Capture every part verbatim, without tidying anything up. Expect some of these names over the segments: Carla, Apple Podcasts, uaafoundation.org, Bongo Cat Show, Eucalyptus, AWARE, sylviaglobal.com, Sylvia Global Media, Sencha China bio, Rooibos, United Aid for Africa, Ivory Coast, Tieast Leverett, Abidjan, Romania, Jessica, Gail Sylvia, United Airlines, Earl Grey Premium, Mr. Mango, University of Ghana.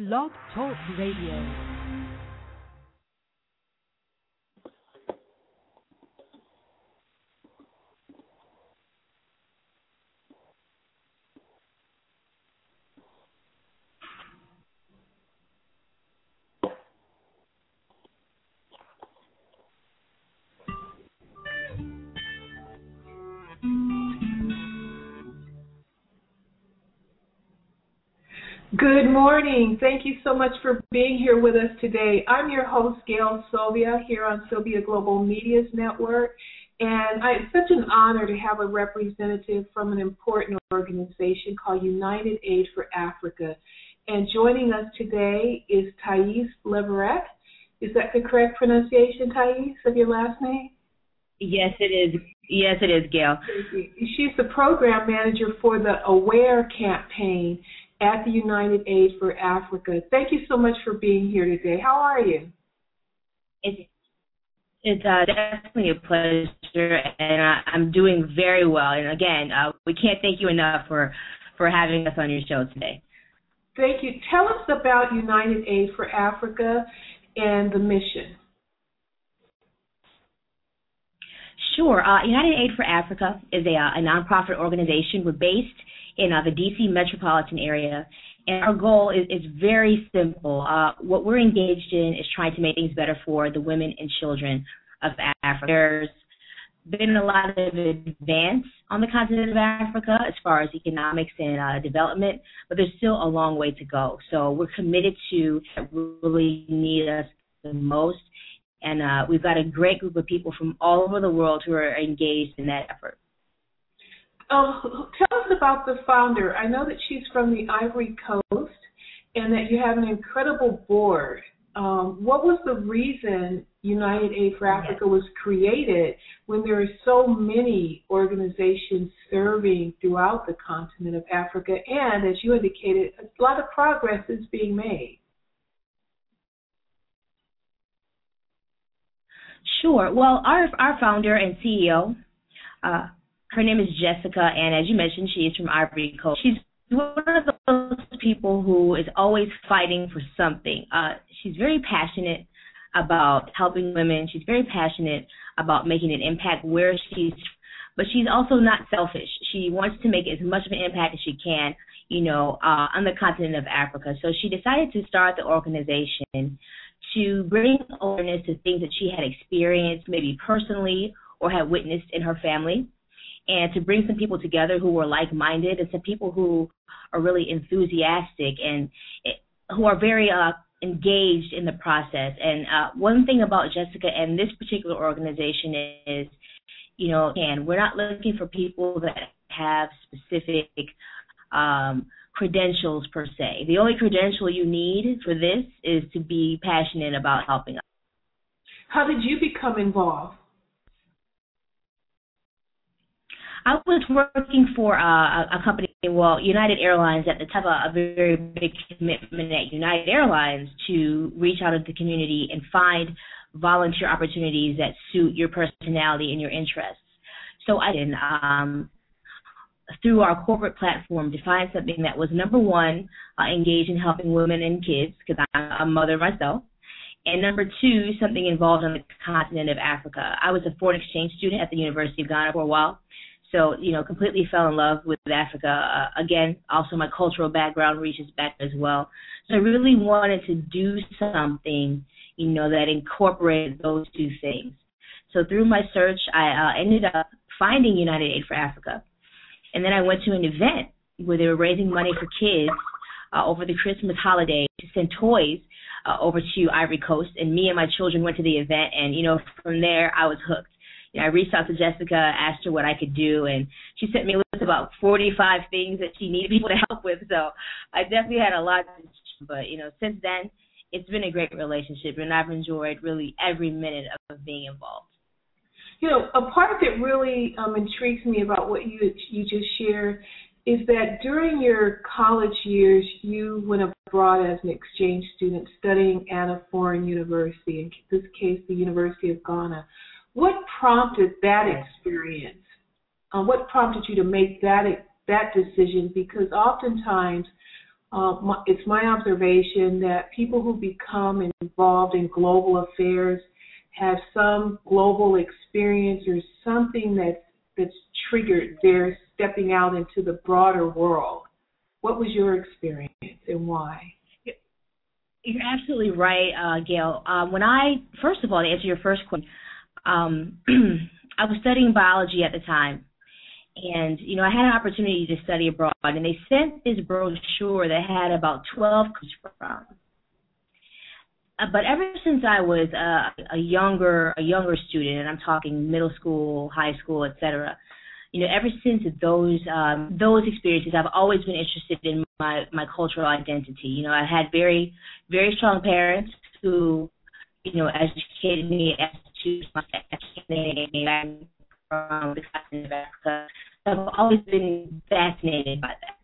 Blog Talk Radio. Good morning. Thank you so much for being here with us today. I'm your host, Gail Sylvia, here on Sylvia Global Media's network, and I, it's such an honor to have a representative from an important organization called United Aid for Africa. And joining us today is Tieast Leverett. Is that the correct pronunciation, Tieast, of your last name? Yes, it is. Yes, it is, Gail. She's the program manager for the AWARE campaign at the United Aid for Africa. Thank you so much for being here today. How are you? It's, it's uh, definitely a pleasure, and I, I'm doing very well. And again, uh, we can't thank you enough for, for having us on your show today. Thank you. Tell us about United Aid for Africa and the mission. Sure. Uh, United Aid for Africa is a, a nonprofit organization. We're based in uh, the D C metropolitan area, and our goal is, is very simple. Uh, what we're engaged in is trying to make things better for the women and children of Africa. There's been a lot of advance on the continent of Africa as far as economics and uh, development, but there's still a long way to go. So we're committed to that really need us the most, and uh, we've got a great group of people from all over the world who are engaged in that effort. Oh, tell us about the founder. I know that she's from the Ivory Coast and that you have an incredible board. Um, what was the reason United Aid for Africa was created when there are so many organizations serving throughout the continent of Africa? And as you indicated, a lot of progress is being made. Sure. Well, our, our founder and C E O, uh, her name is Jessica, and as you mentioned, she is from Ivory Coast. She's one of those people who is always fighting for something. Uh, she's very passionate about helping women. She's very passionate about making an impact where she's from, but she's also not selfish. She wants to make as much of an impact as she can, you know, uh, on the continent of Africa. So she decided to start the organization to bring awareness to things that she had experienced, maybe personally or had witnessed in her family, and to bring some people together who were like-minded and some people who are really enthusiastic and who are very uh, engaged in the process. And uh, one thing about Jessica and this particular organization is, you know, and we're not looking for people that have specific um, credentials per se. The only credential you need for this is to be passionate about helping us. How did you become involved? I was working for a, a company, well, United Airlines at the time, a, a very big commitment at United Airlines to reach out to the community and find volunteer opportunities that suit your personality and your interests. So I did, um, through our corporate platform, to find something that was, number one, uh, engaged in helping women and kids, because I'm a mother myself, and number two, something involved on the continent of Africa. I was a foreign exchange student at the University of Ghana for a while. So, you know, completely fell in love with Africa. Uh, again, also my cultural background reaches back as well. So I really wanted to do something, you know, that incorporated those two things. So through my search, I uh, ended up finding United Aid for Africa. And then I went to an event where they were raising money for kids uh, over the Christmas holiday to send toys uh, over to Ivory Coast. And me and my children went to the event, and, you know, from there I was hooked. You know, I reached out to Jessica, asked her what I could do, and she sent me a list of about forty-five things that she needed people to help with. So I definitely had a lot, but, you know, since then, it's been a great relationship, and I've enjoyed really every minute of being involved. You know, a part that really um, intrigues me about what you you just shared is that during your college years, you went abroad as an exchange student studying at a foreign university, in this case, the University of Ghana. What prompted that experience? Uh, what prompted you to make that that decision? Because oftentimes Uh, my, it's my observation that people who become involved in global affairs have some global experience or something that, that's triggered their stepping out into the broader world. What was your experience and why? You're absolutely right, uh, Gail. Uh, when I, first of all, to answer your first question, um, I was studying biology at the time. And, you know, I had an opportunity to study abroad, and they sent this brochure that had about twelve countries from. Uh, but ever since I was uh, a younger a younger student, and I'm talking middle school, high school, et cetera, you know, ever since those um, those experiences, I've always been interested in my, my cultural identity. You know, I had very, very strong parents who, you know, educated me as to my ethnicity from the continent of Africa. So I've always been fascinated by that.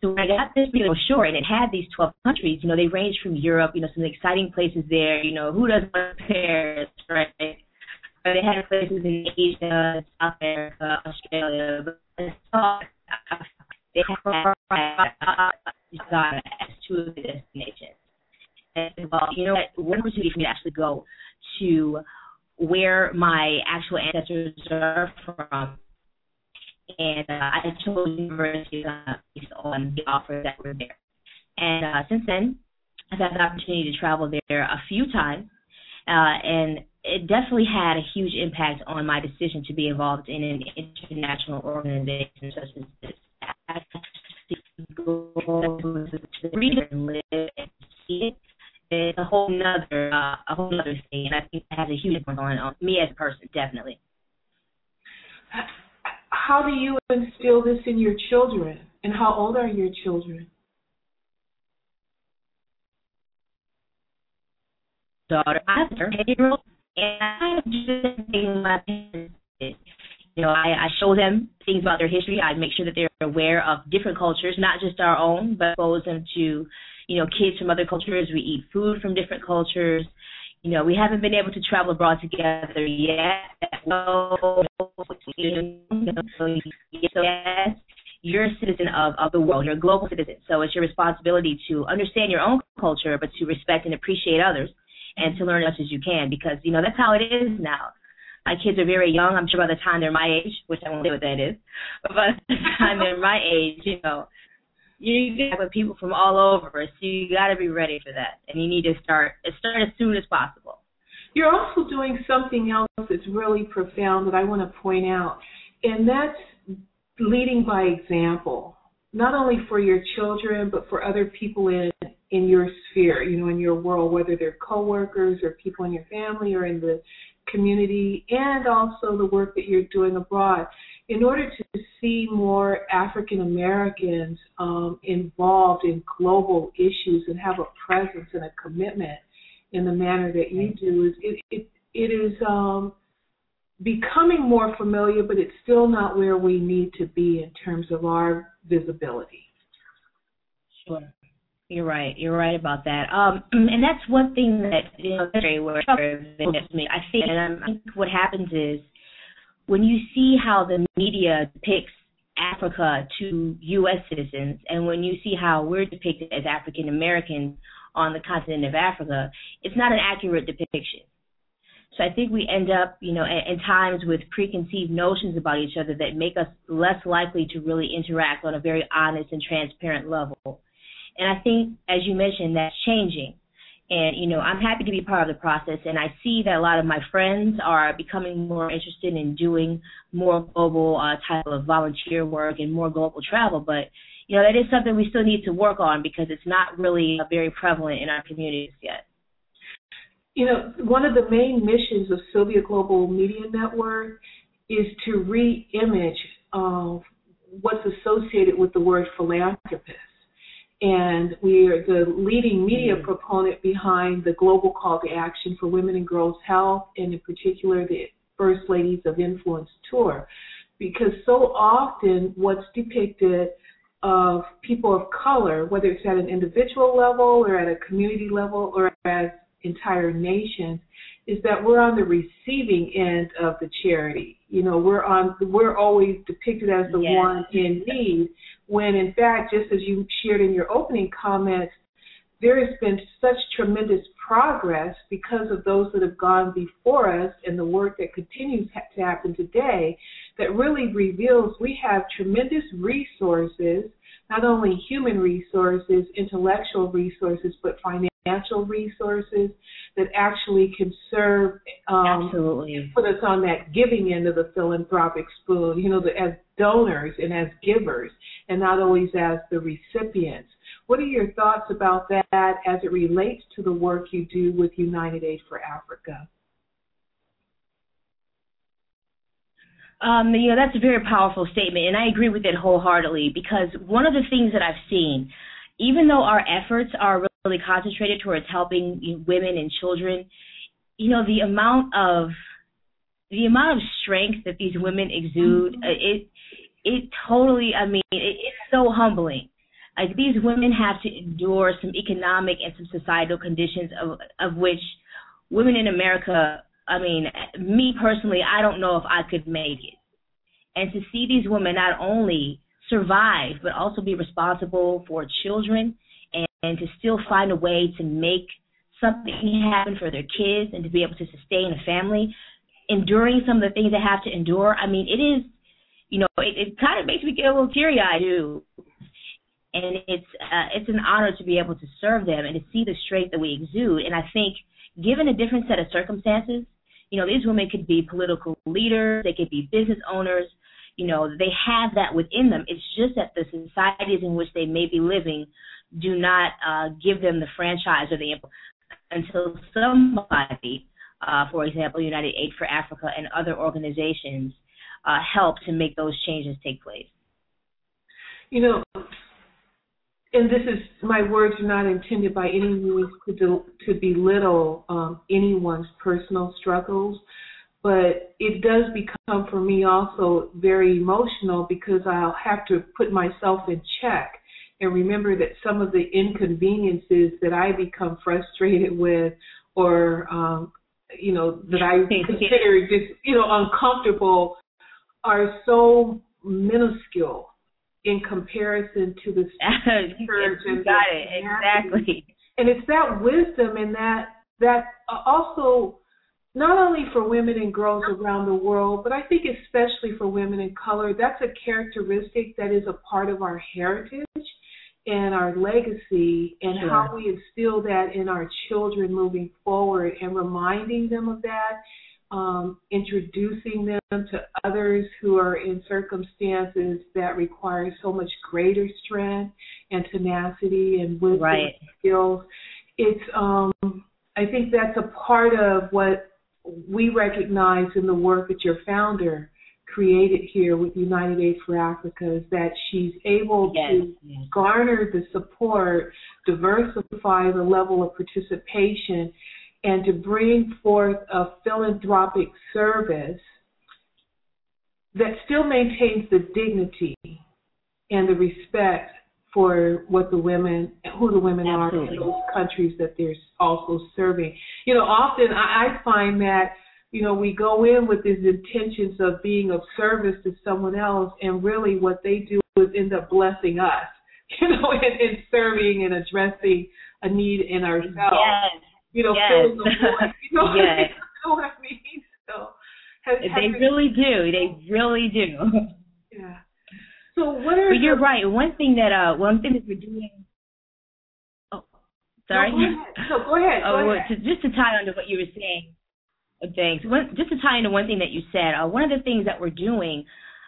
So when I got this brochure and it had these twelve countries, you know, they ranged from Europe, you know, some exciting places there, you know, who doesn't want Paris, right? Or they had places in Asia, South America, Australia, but I saw they had Ghana as two of the destinations. And well, you know what, one opportunity for me to actually go to where my actual ancestors are from, and uh, I chose universities uh, based on the offers that were there. And uh, since then, I've had the opportunity to travel there a few times, uh, and it definitely had a huge impact on my decision to be involved in an international organization such as this. I actually go to read and live and see it. It's a whole nother, uh, a whole nother thing, and I think it has a huge impact on me as a person, definitely. How do you instill this in your children, and how old are your children? Daughter, I have an eight-year-old, and I just think my parents did. You know, I, I show them things about their history. I make sure that they're aware of different cultures, not just our own, but expose them to, you know, kids from other cultures. We eat food from different cultures. You know, we haven't been able to travel abroad together yet. So, you know, so yes, you're a citizen of, of the world. You're a global citizen. So it's your responsibility to understand your own culture, but to respect and appreciate others and to learn as much as you can because, you know, that's how it is now. My kids are very young. I'm sure by the time they're my age, which I won't say what that is, but by the time they're my age, you know, you get with people from all over, so you got to be ready for that, and you need to start start as soon as possible. You're also doing something else that's really profound that I want to point out, and that's leading by example, not only for your children but for other people in in your sphere, you know, in your world, whether they're coworkers or people in your family or in the community, and also the work that you're doing abroad. In order to see more African Americans um, involved in global issues and have a presence and a commitment in the manner that you do, is it, it, it is um, becoming more familiar, but it's still not where we need to be in terms of our visibility. Sure. You're right. You're right about that. Um, and that's one thing that, you know, I think, and I think what happens is when you see how the media depicts Africa to U S citizens, and when you see how we're depicted as African Americans on the continent of Africa, it's not an accurate depiction. So I think we end up, you know, at, at times with preconceived notions about each other that make us less likely to really interact on a very honest and transparent level. And I think, as you mentioned, that's changing. And, you know, I'm happy to be part of the process, and I see that a lot of my friends are becoming more interested in doing more global uh, type of volunteer work and more global travel. But, you know, that is something we still need to work on because it's not really uh, very prevalent in our communities yet. You know, one of the main missions of Sylvia Global Media Network is to re-image uh, what's associated with the word philanthropist. And we are the leading media proponent behind the global call to action for women and girls' health, and in particular the First Ladies of Influence tour. Because so often what's depicted of people of color, whether it's at an individual level or at a community level or as entire nations, is that we're on the receiving end of the charity. You know, we're on, we're always depicted as the yes. one in need. when in fact, just as you shared in your opening comments, there has been such tremendous progress because of those that have gone before us and the work that continues ha- to happen today that really reveals we have tremendous resources, not only human resources, intellectual resources, but financial resources that actually can serve, um, Absolutely. put us on that giving end of the philanthropic spoon, you know, the, as donors and as givers and not always as the recipients. What are your thoughts about that as it relates to the work you do with United Aid for Africa? Um, you know, that's a very powerful statement, and I agree with it wholeheartedly because one of the things that I've seen, even though our efforts are really concentrated towards helping women and children, you know, the amount of the amount of strength that these women exude, it it totally, I mean, it, it's so humbling. Like, these women have to endure some economic and some societal conditions of of which women in America, I mean, me personally, I don't know if I could make it. And to see these women not only survive, but also be responsible for children and, and to still find a way to make something happen for their kids and to be able to sustain a family, enduring some of the things they have to endure, I mean, it is, you know, it, it kind of makes me get a little teary-eyed, too. And it's uh, it's an honor to be able to serve them and to see the strength that we exude. And I think given a different set of circumstances, you know, these women could be political leaders, they could be business owners, you know, they have that within them. It's just that the societies in which they may be living do not uh, give them the franchise or the impact until somebody, uh, for example, United Aid for Africa and other organizations uh, help to make those changes take place. You know, and this is, my words are not intended by any means to, do, to belittle um, anyone's personal struggles, but it does become for me also very emotional because I'll have to put myself in check and remember that some of the inconveniences that I become frustrated with or, um, you know, that I consider just, you know, uncomfortable are so minuscule in comparison to the church. You got it, exactly. And it's that wisdom and that that also not only for women and girls around the world, but I think especially for women in color, that's a characteristic that is a part of our heritage and our legacy and sure. how we instill that in our children moving forward and reminding them of that. Um, introducing them to others who are in circumstances that require so much greater strength and tenacity and wisdom right. and skills. It's, um, I think that's a part of what we recognize in the work that your founder created here with United Aid for Africa is that she's able yes. to yes. garner the support, diversify the level of participation, and to bring forth a philanthropic service that still maintains the dignity and the respect for what the women, who the women Absolutely. Are in those countries that they're also serving. You know, often I find that, you know, we go in with these intentions of being of service to someone else, and really what they do is end up blessing us, you know, and, and serving and addressing a need in ourselves. Yes. You know, yes. filling the void. You know, yes. you know what I mean? So, has, has they been, really do. They really do. Yeah. So what are? But you're the, right. One thing that uh, one thing that we're doing. Oh, sorry. No, go ahead. No, go ahead. Go oh, ahead. To, just to tie on to what you were saying. Thanks. One, just to tie into one thing that you said. Uh, one of the things that we're doing,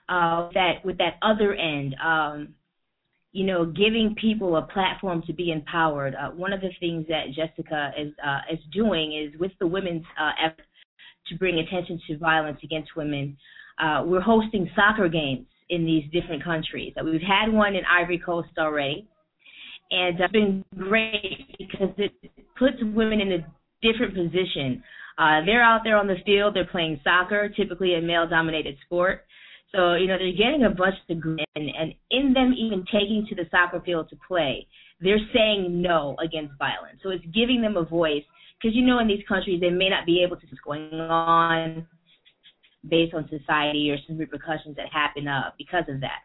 uh, that with that other end, um, you know, giving people a platform to be empowered. Uh, one of the things that Jessica is uh, is doing is with the women's uh, effort to bring attention to violence against women. Uh, we're hosting soccer games in these different countries. Uh, we've had one in Ivory Coast already, and it's been great because it puts women in a different position. Uh, they're out there on the field. They're playing soccer, typically a male-dominated sport. So, you know, they're getting a bunch of grit, and, and in them even taking to the soccer field to play, they're saying no against violence. So it's giving them a voice because, you know, in these countries, they may not be able to see what's going on based on society or some repercussions that happen uh, because of that.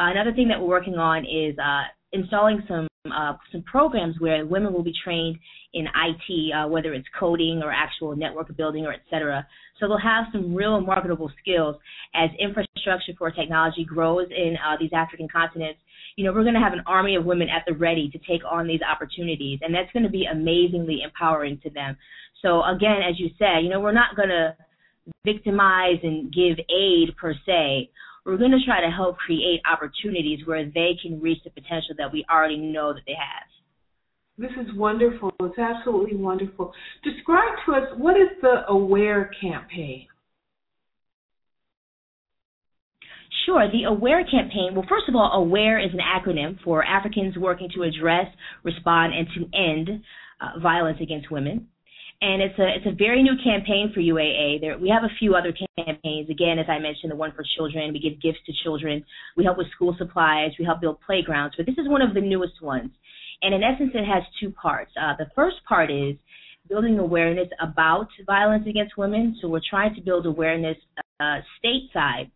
Uh, another thing that we're working on is uh, installing some uh, some programs where women will be trained in I T, uh, whether it's coding or actual network building or et cetera. So they'll have some real marketable skills as infrastructure for technology grows in uh, these African continents. You know, we're going to have an army of women at the ready to take on these opportunities, and that's going to be amazingly empowering to them. So again, as you said, you know, we're not going to victimize and give aid per se. We're going to try to help create opportunities where they can reach the potential that we already know that they have. This is wonderful. It's absolutely wonderful. Describe to us, what is the AWARE campaign? Sure. The AWARE campaign, well, first of all, AWARE is an acronym for Africans Working to Address, Respond, and to End uh, Violence Against Women. And it's a it's a very new campaign for U A A. There, we have a few other campaigns. Again, as I mentioned, the one for children. We give gifts to children. We help with school supplies. We help build playgrounds. But this is one of the newest ones. And in essence, it has two parts. Uh, the first part is building awareness about violence against women. So we're trying to build awareness uh, stateside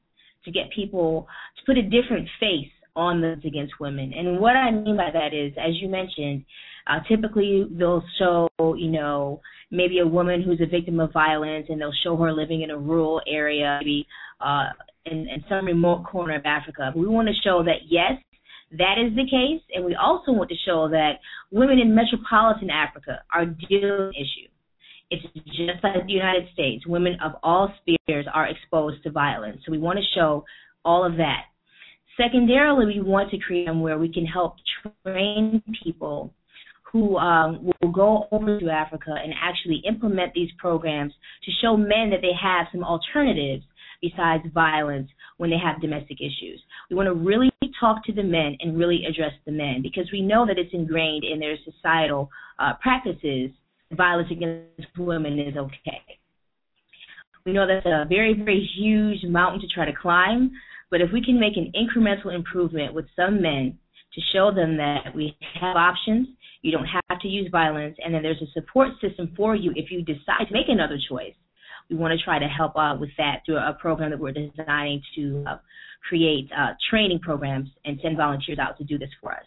to get people to put a different face on violence against women. And what I mean by that is, as you mentioned, uh, typically they'll show, you know, maybe a woman who's a victim of violence, and they'll show her living in a rural area, maybe uh, in, in some remote corner of Africa. But we want to show that, yes, that is the case, and we also want to show that women in metropolitan Africa are dealing with issues. It's just like the United States. Women of all spheres are exposed to violence, so we want to show all of that. Secondarily, we want to create them where we can help train people who um, will go over to Africa and actually implement these programs to show men that they have some alternatives besides violence when they have domestic issues. We want to really talk to the men and really address the men, because we know that it's ingrained in their societal uh, practices that violence against women is okay. We know that's a very, very huge mountain to try to climb, but if we can make an incremental improvement with some men to show them that we have options, you don't have to use violence, and then there's a support system for you if you decide to make another choice. We want to try to help out with that through a program that we're designing to uh, create uh, training programs and send volunteers out to do this for us.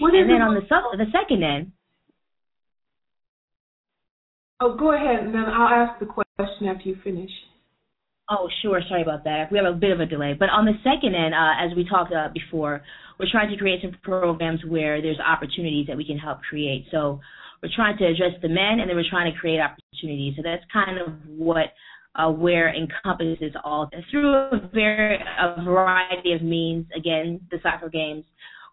What and is then the, on the, sub the second end. Oh, go ahead, and then I'll ask the question after you finish. Oh, sure. Sorry about that. We have a bit of a delay. But on the second end, uh, as we talked about before, we're trying to create some programs where there's opportunities that we can help create. So we're trying to address the men, and then we're trying to create opportunities. So that's kind of what uh, where encompasses all through a, very, a variety of means. Again, the soccer games.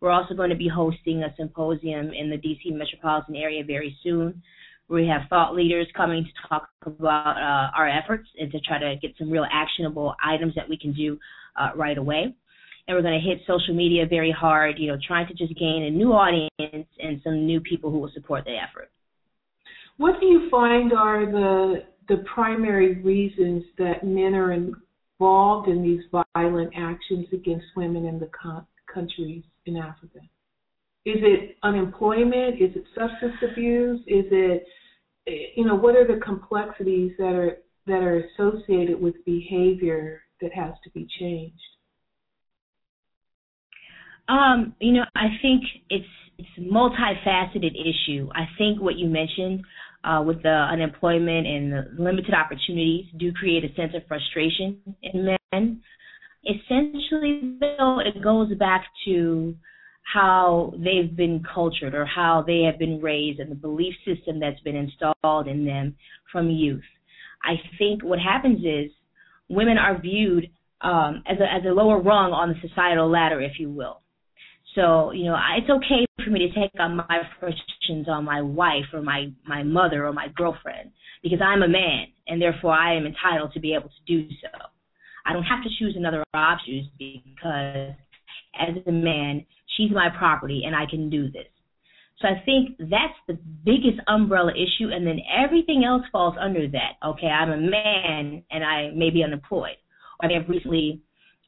We're also going to be hosting a symposium in the D C metropolitan area very soon. We have thought leaders coming to talk about uh, our efforts and to try to get some real actionable items that we can do uh, right away. And we're going to hit social media very hard, you know, trying to just gain a new audience and some new people who will support the effort. What do you find are the, the primary reasons that men are involved in these violent actions against women in the co countries in Africa? Is it unemployment? Is it substance abuse? Is it, you know, what are the complexities that are that are associated with behavior that has to be changed? Um, you know, I think it's it's a multifaceted issue. I think what you mentioned uh, with the unemployment and the limited opportunities do create a sense of frustration in men. Essentially, though, it goes back to how they've been cultured or how they have been raised and the belief system that's been installed in them from youth. I think what happens is women are viewed um, as, a, as a lower rung on the societal ladder, if you will. So, you know, I, it's okay for me to take on my frustrations on my wife or my, my mother or my girlfriend because I'm a man and therefore I am entitled to be able to do so. I don't have to choose another option because as a man, she's my property, and I can do this. So I think that's the biggest umbrella issue, and then everything else falls under that. Okay, I'm a man, and I may be unemployed, or they have recently,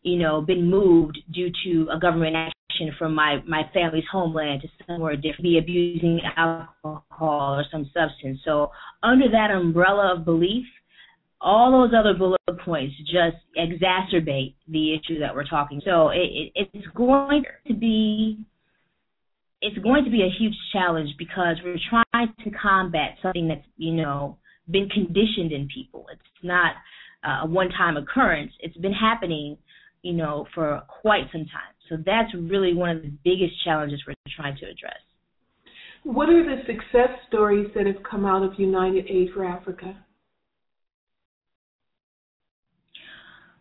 you know, been moved due to a government action from my, my family's homeland to somewhere different, be abusing alcohol or some substance. So under that umbrella of belief, all those other bullet points just exacerbate the issue that we're talking. So it, it, it's going to be it's going to be a huge challenge because we're trying to combat something that's, you know, been conditioned in people. It's not a one-time occurrence. It's been happening, you know, for quite some time. So that's really one of the biggest challenges we're trying to address. What are the success stories that have come out of United Aid for Africa?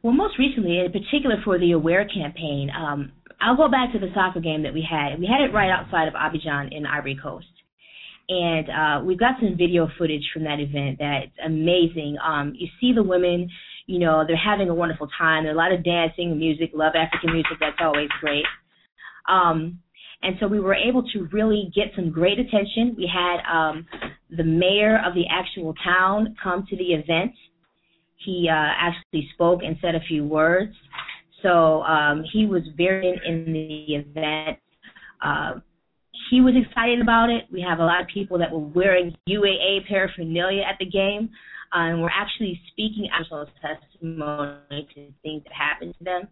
Well, most recently, in particular for the AWARE campaign, um, I'll go back to the soccer game that we had. We had it right outside of Abidjan in Ivory Coast. And uh, we've got some video footage from that event that's amazing. Um, you see the women, you know, they're having a wonderful time. There's a lot of dancing, music, love African music. That's always great. Um, and so we were able to really get some great attention. We had um, the mayor of the actual town come to the event. He uh, actually spoke and said a few words. So um, he was very in the event. Uh, he was excited about it. We have a lot of people that were wearing U A A paraphernalia at the game, uh, and we're actually speaking actual testimony to things that happened to them.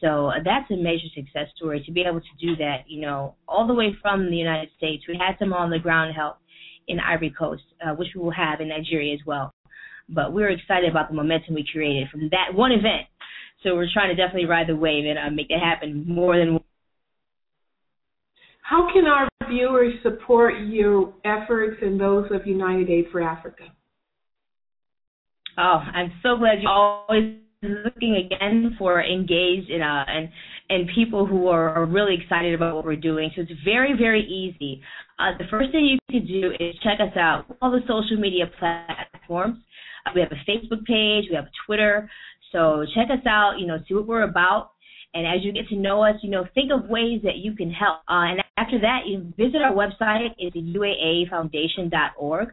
So uh, that's a major success story, to be able to do that, you know, all the way from the United States. We had some on-the-ground help in Ivory Coast, uh, which we will have in Nigeria as well. But we're excited about the momentum we created from that one event. So we're trying to definitely ride the wave and uh, make that happen more than one. How can our viewers support your efforts and those of United Aid for Africa? Oh, I'm so glad you're always looking again for engaged in, uh, and and people who are, are really excited about what we're doing. So it's very, very easy. Uh, the first thing you can do is check us out on all the social media platforms. Uh, we have a Facebook page. We have a Twitter. So check us out, you know, see what we're about. And as you get to know us, you know, think of ways that you can help. Uh, and after that, you visit our website. It's u a a foundation dot org.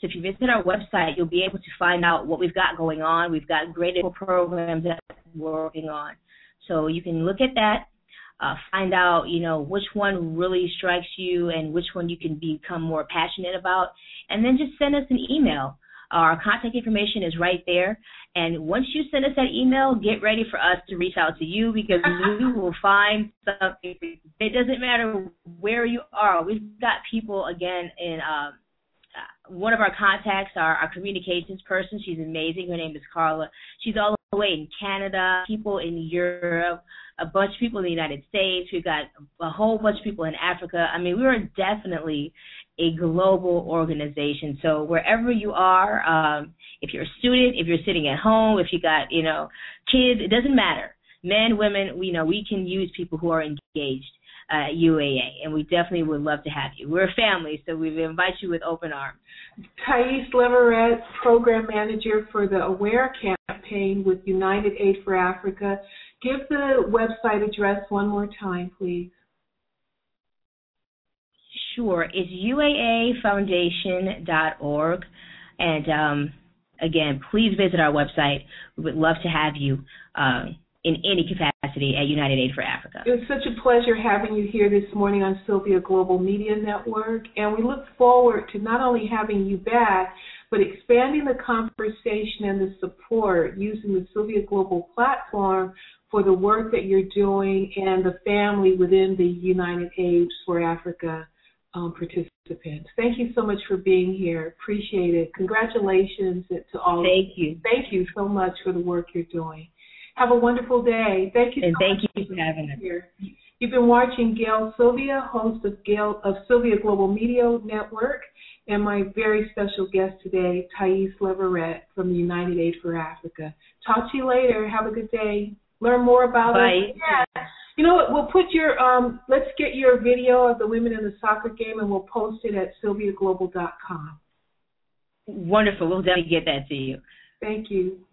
So if you visit our website, you'll be able to find out what we've got going on. We've got great programs that we're working on. So you can look at that, uh, find out, you know, which one really strikes you and which one you can become more passionate about. And then just send us an email. Our contact information is right there. And once you send us that email, get ready for us to reach out to you, because we will find something. It doesn't matter where you are. We've got people, again, in um, one of our contacts, our, our communications person. She's amazing. Her name is Carla. She's all the way in Canada, people in Europe, a bunch of people in the United States. We've got a whole bunch of people in Africa. I mean, we are definitely a global organization. So wherever you are, um, if you're a student, if you're sitting at home, if you got, you know, kids, it doesn't matter. Men, women, we know we can use people who are engaged at uh, U A A, and we definitely would love to have you. We're a family, so we invite you with open arms. Tieast Leverett, Program Manager for the AWARE campaign with United Aid for Africa. Give the website address one more time, please. Sure. It's u a a foundation dot org. And, um, again, please visit our website. We would love to have you um, in any capacity at United Aid for Africa. It was such a pleasure having you here this morning on Sylvia Global Media Network. And we look forward to not only having you back, but expanding the conversation and the support using the Sylvia Global platform for the work that you're doing and the family within the United Aid for Africa um, participants. Thank you so much for being here. Appreciate it. Congratulations to all of you. Thank you. Thank you so much for the work you're doing. Have a wonderful day. Thank you so much. And thank you for having us here. You've been watching Gail Sylvia, host of Gail of Sylvia Global Media Network, and my very special guest today, Tieast Leverett from United Aid for Africa. Talk to you later. Have a good day. Learn more about it. Yeah. You know what? We'll put your, um, let's get your video of the women in the soccer game, and we'll post it at sylvia global dot com. Wonderful. We'll definitely get that to you. Thank you.